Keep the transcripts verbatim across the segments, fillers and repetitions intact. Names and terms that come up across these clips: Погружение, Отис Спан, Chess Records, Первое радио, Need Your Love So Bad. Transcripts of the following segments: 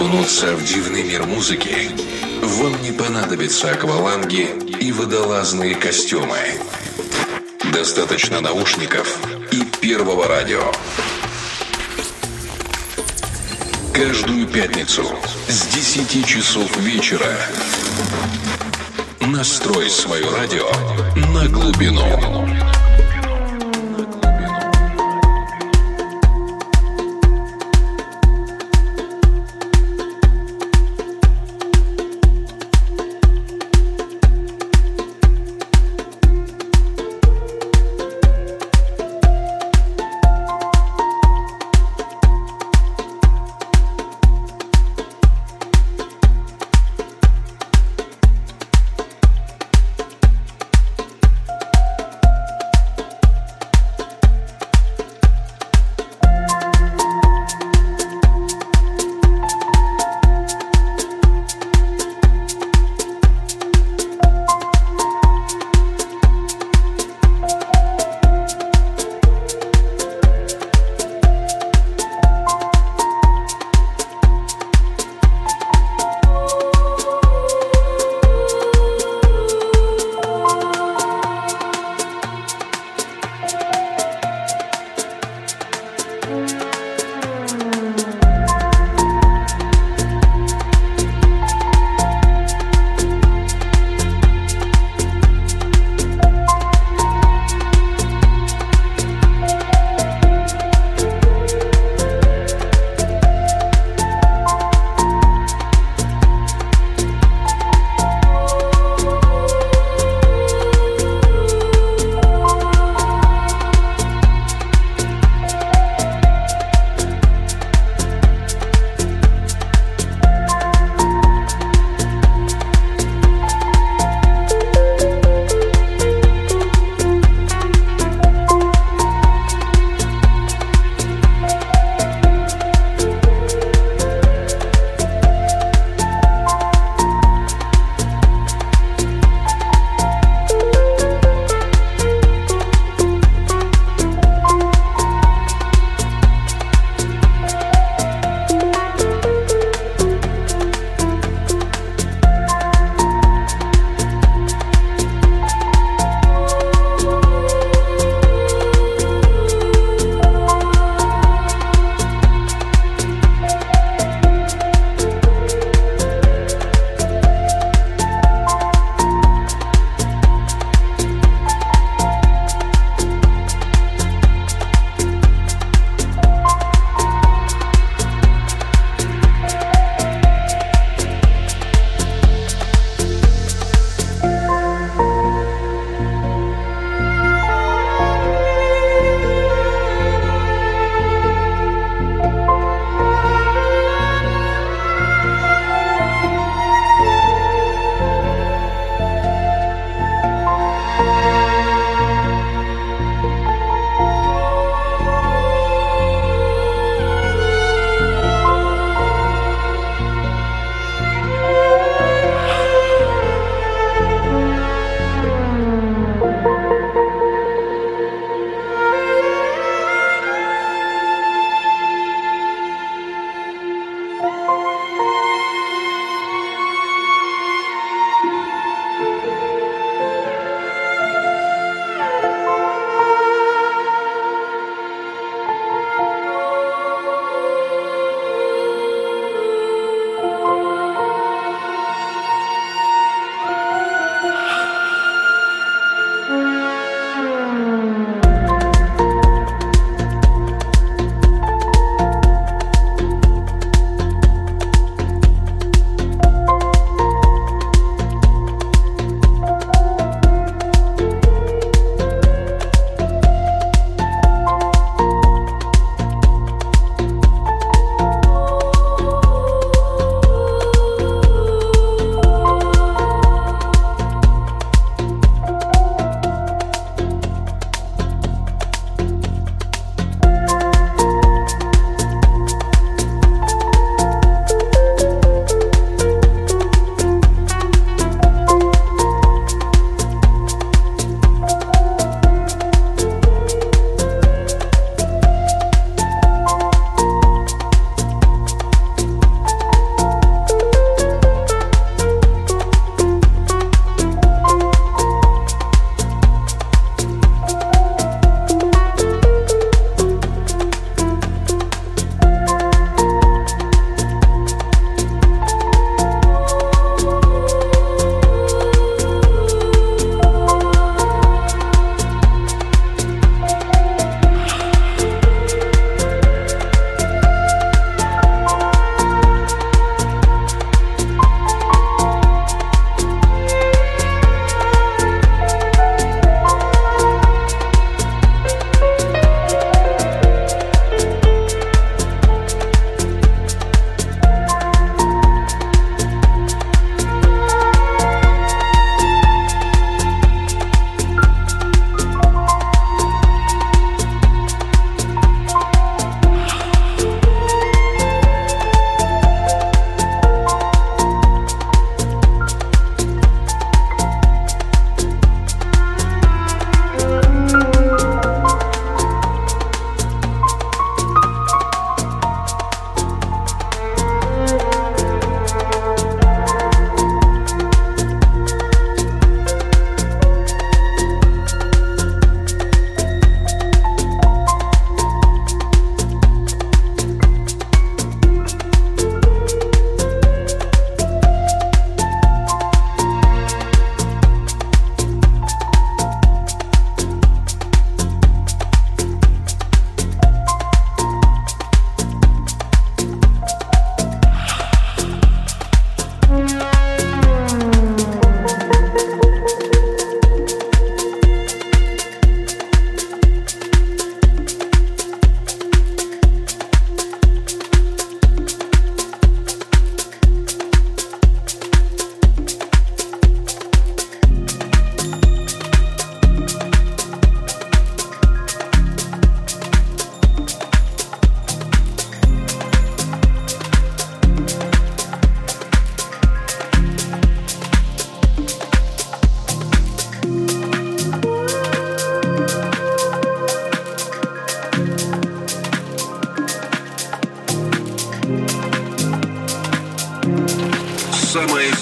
окунуться в дивный мир музыки, вам не понадобятся акваланги и водолазные костюмы. Достаточно наушников и Первого радио. Каждую пятницу с десяти часов вечера настрой свое радио на глубину.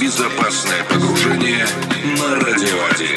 Безопасное погружение на Радио один.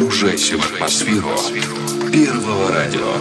Погружайся в атмосферу Первого радио.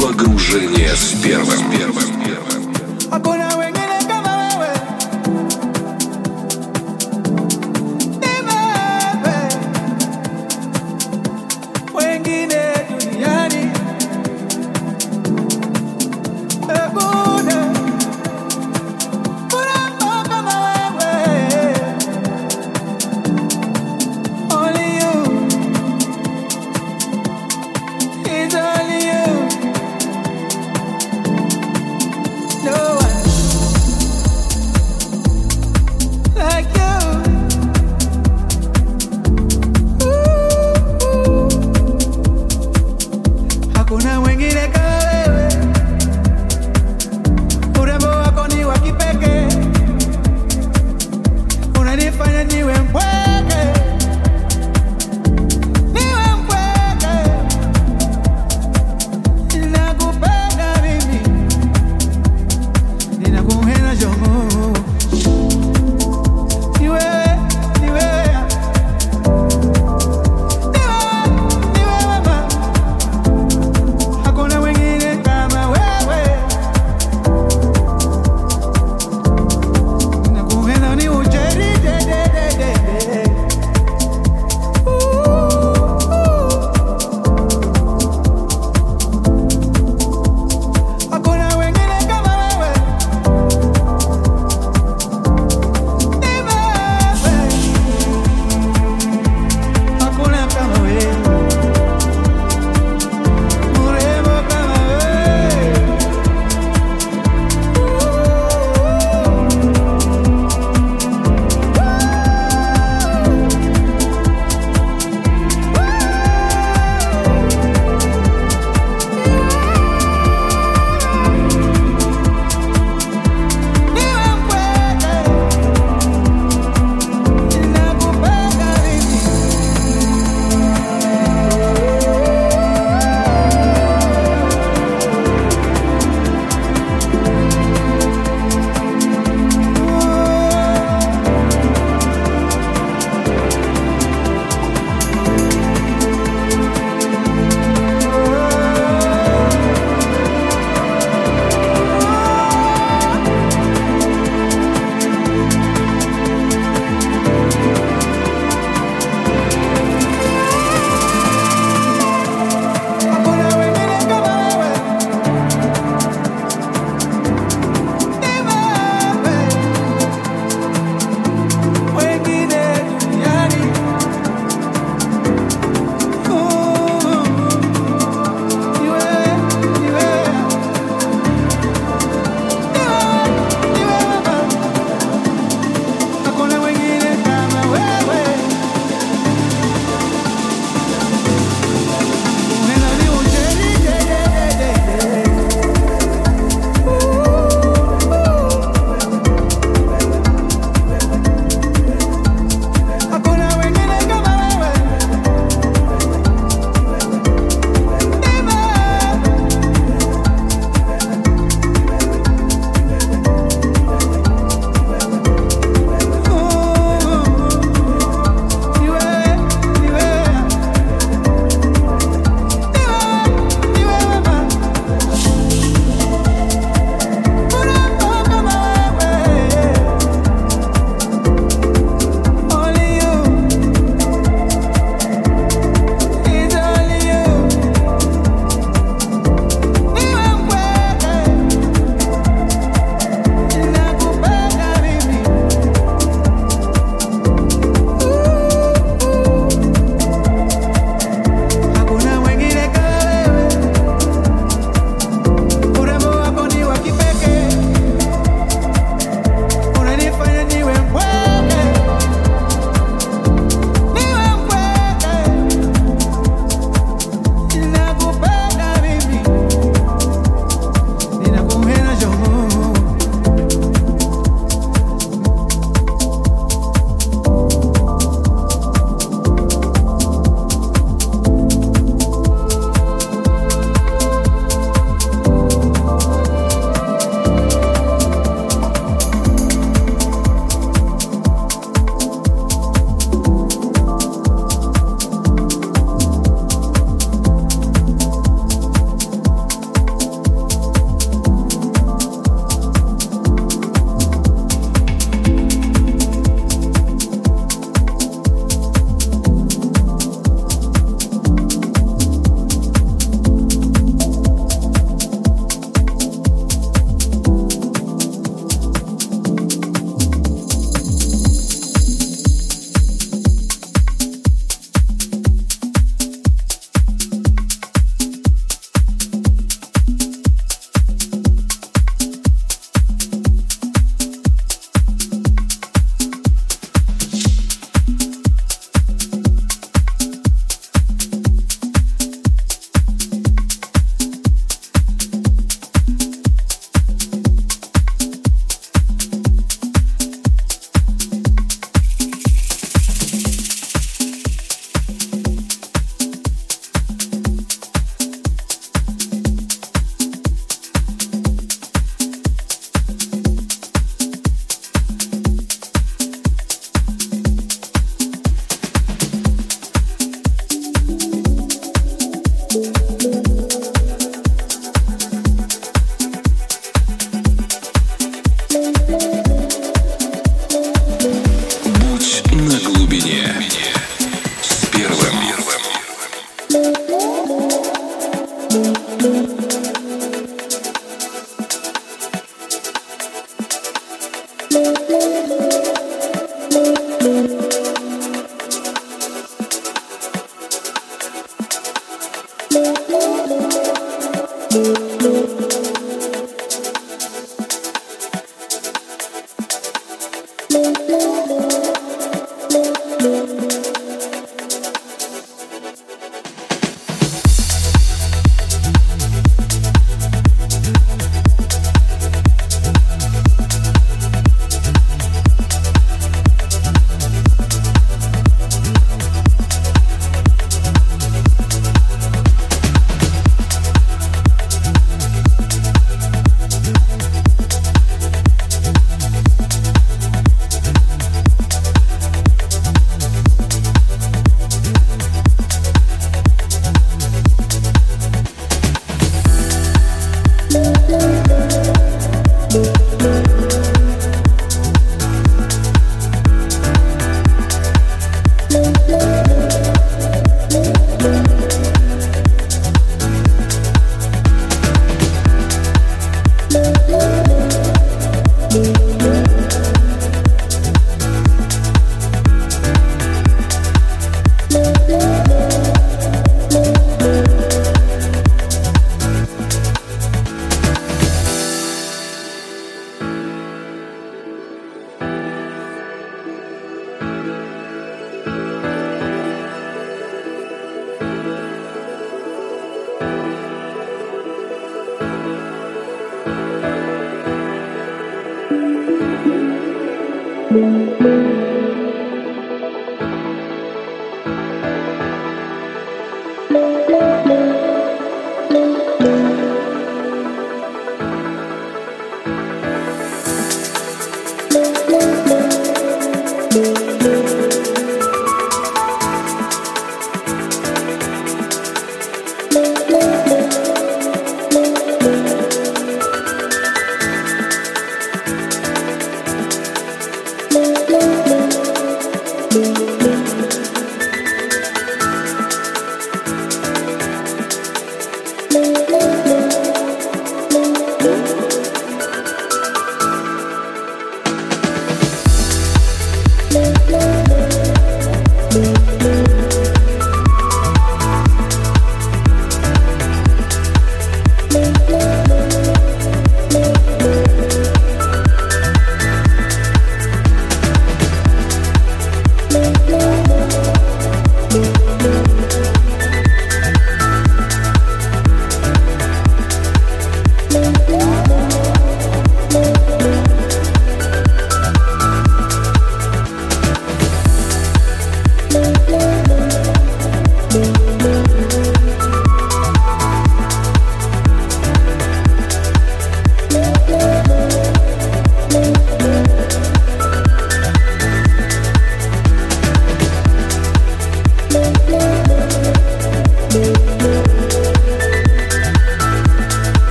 Погружение с первым первым. No one We'll be right back.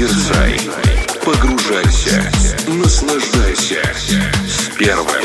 Созерцай, погружайся, наслаждайся. Первое.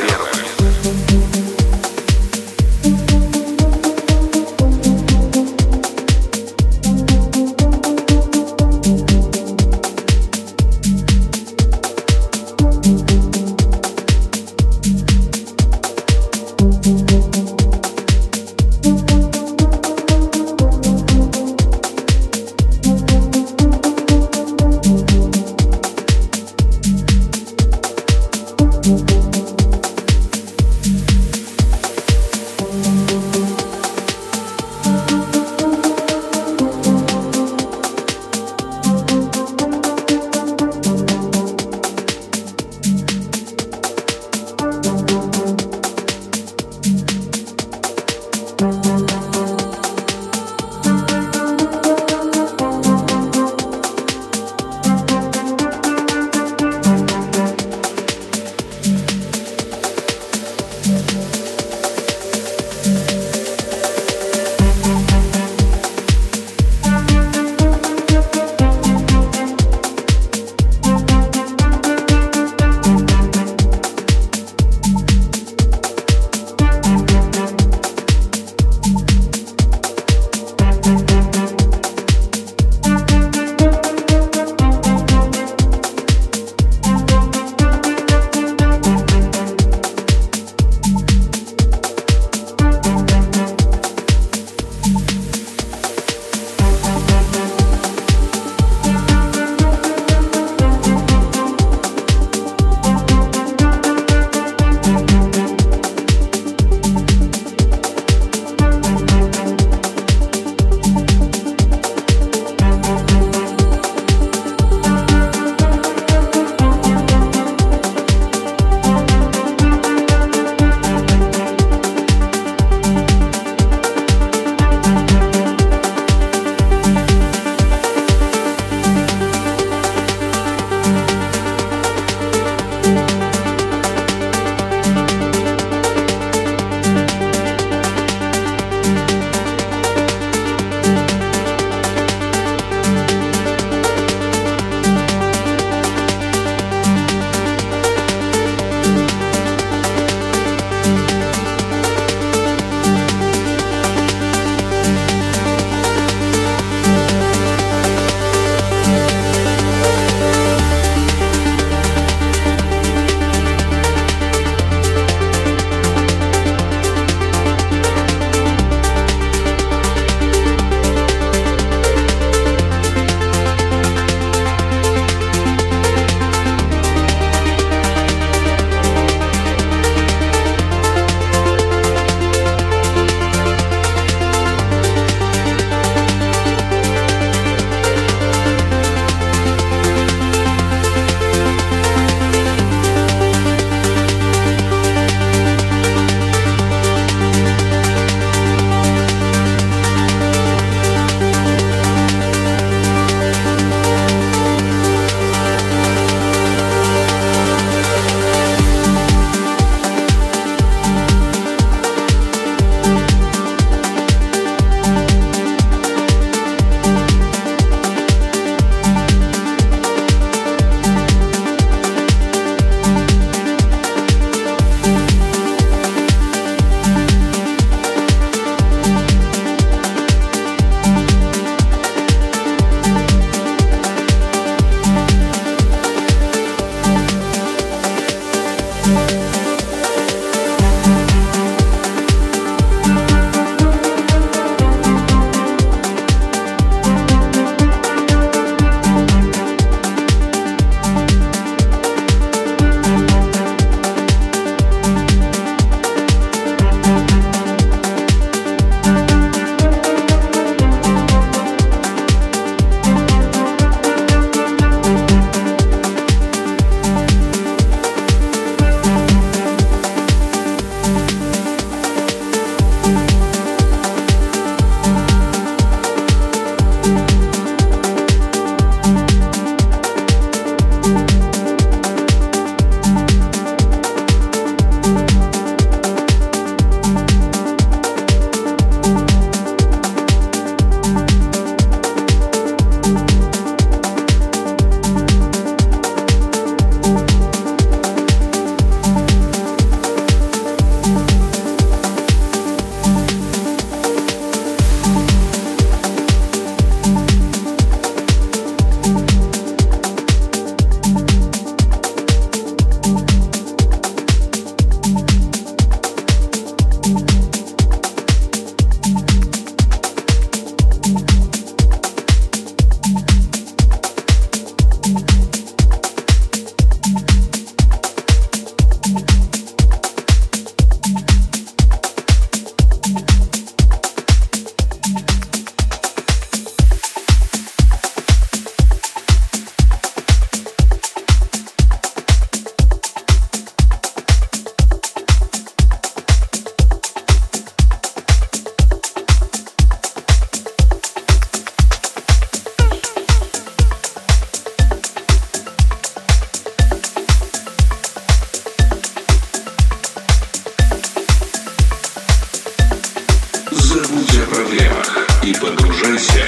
и погружайся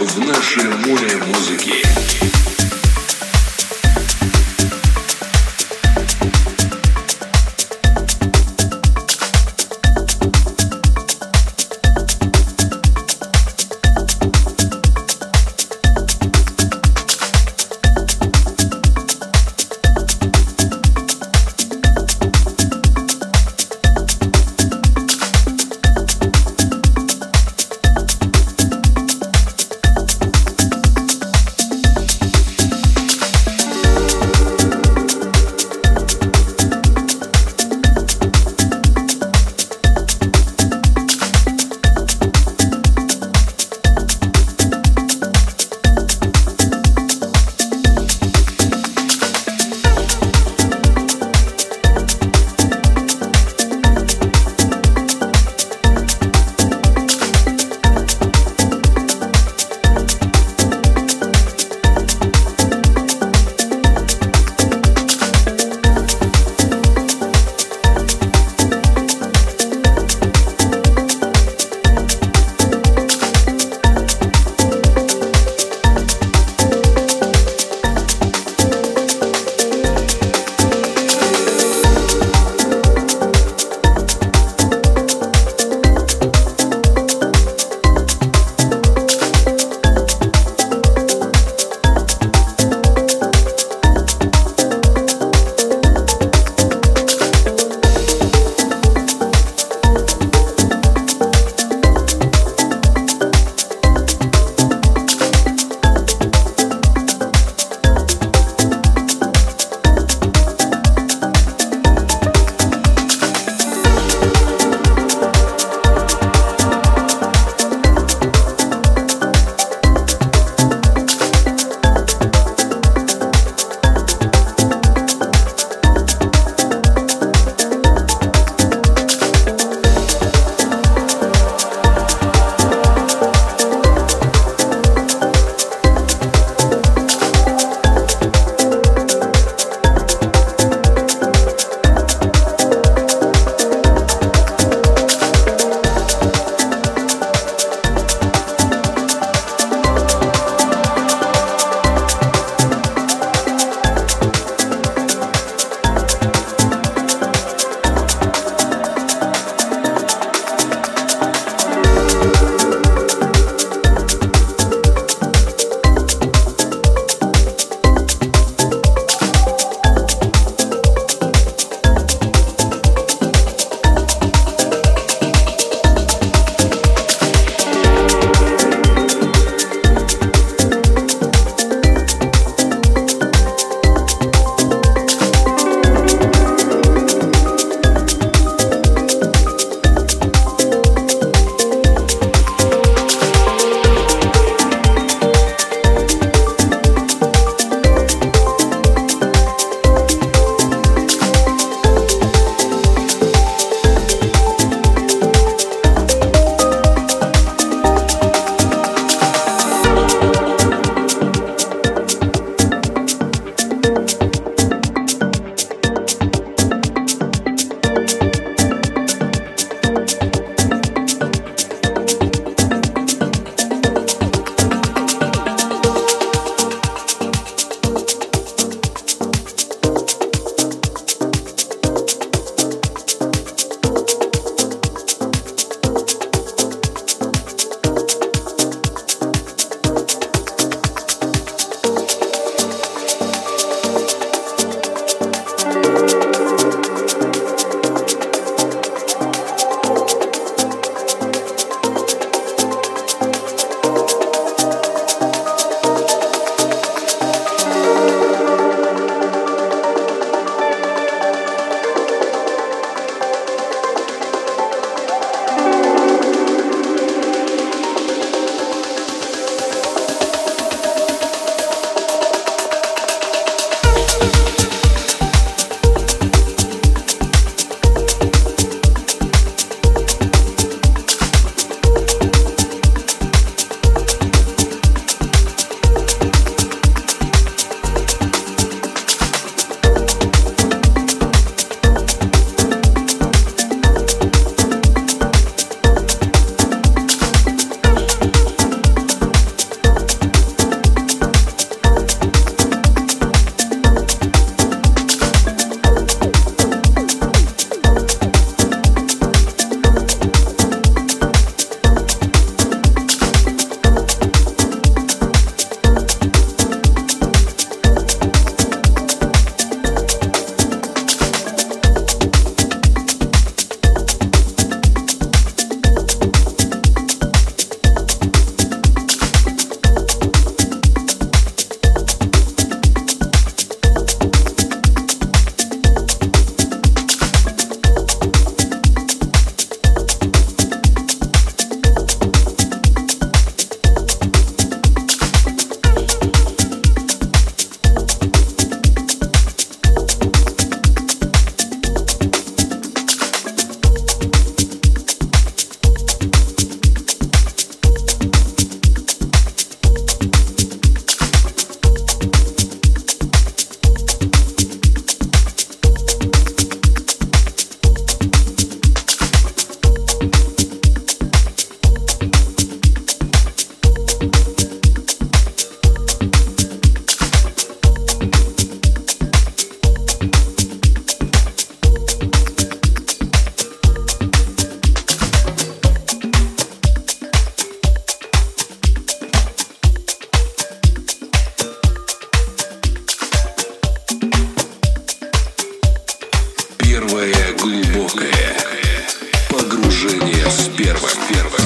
в наше море музыки. Самое глубокое погружение с первым первым.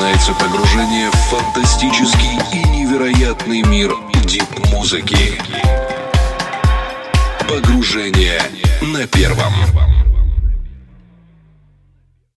начинается погружение в фантастический и невероятный мир дип-музыки. Погружение на первом.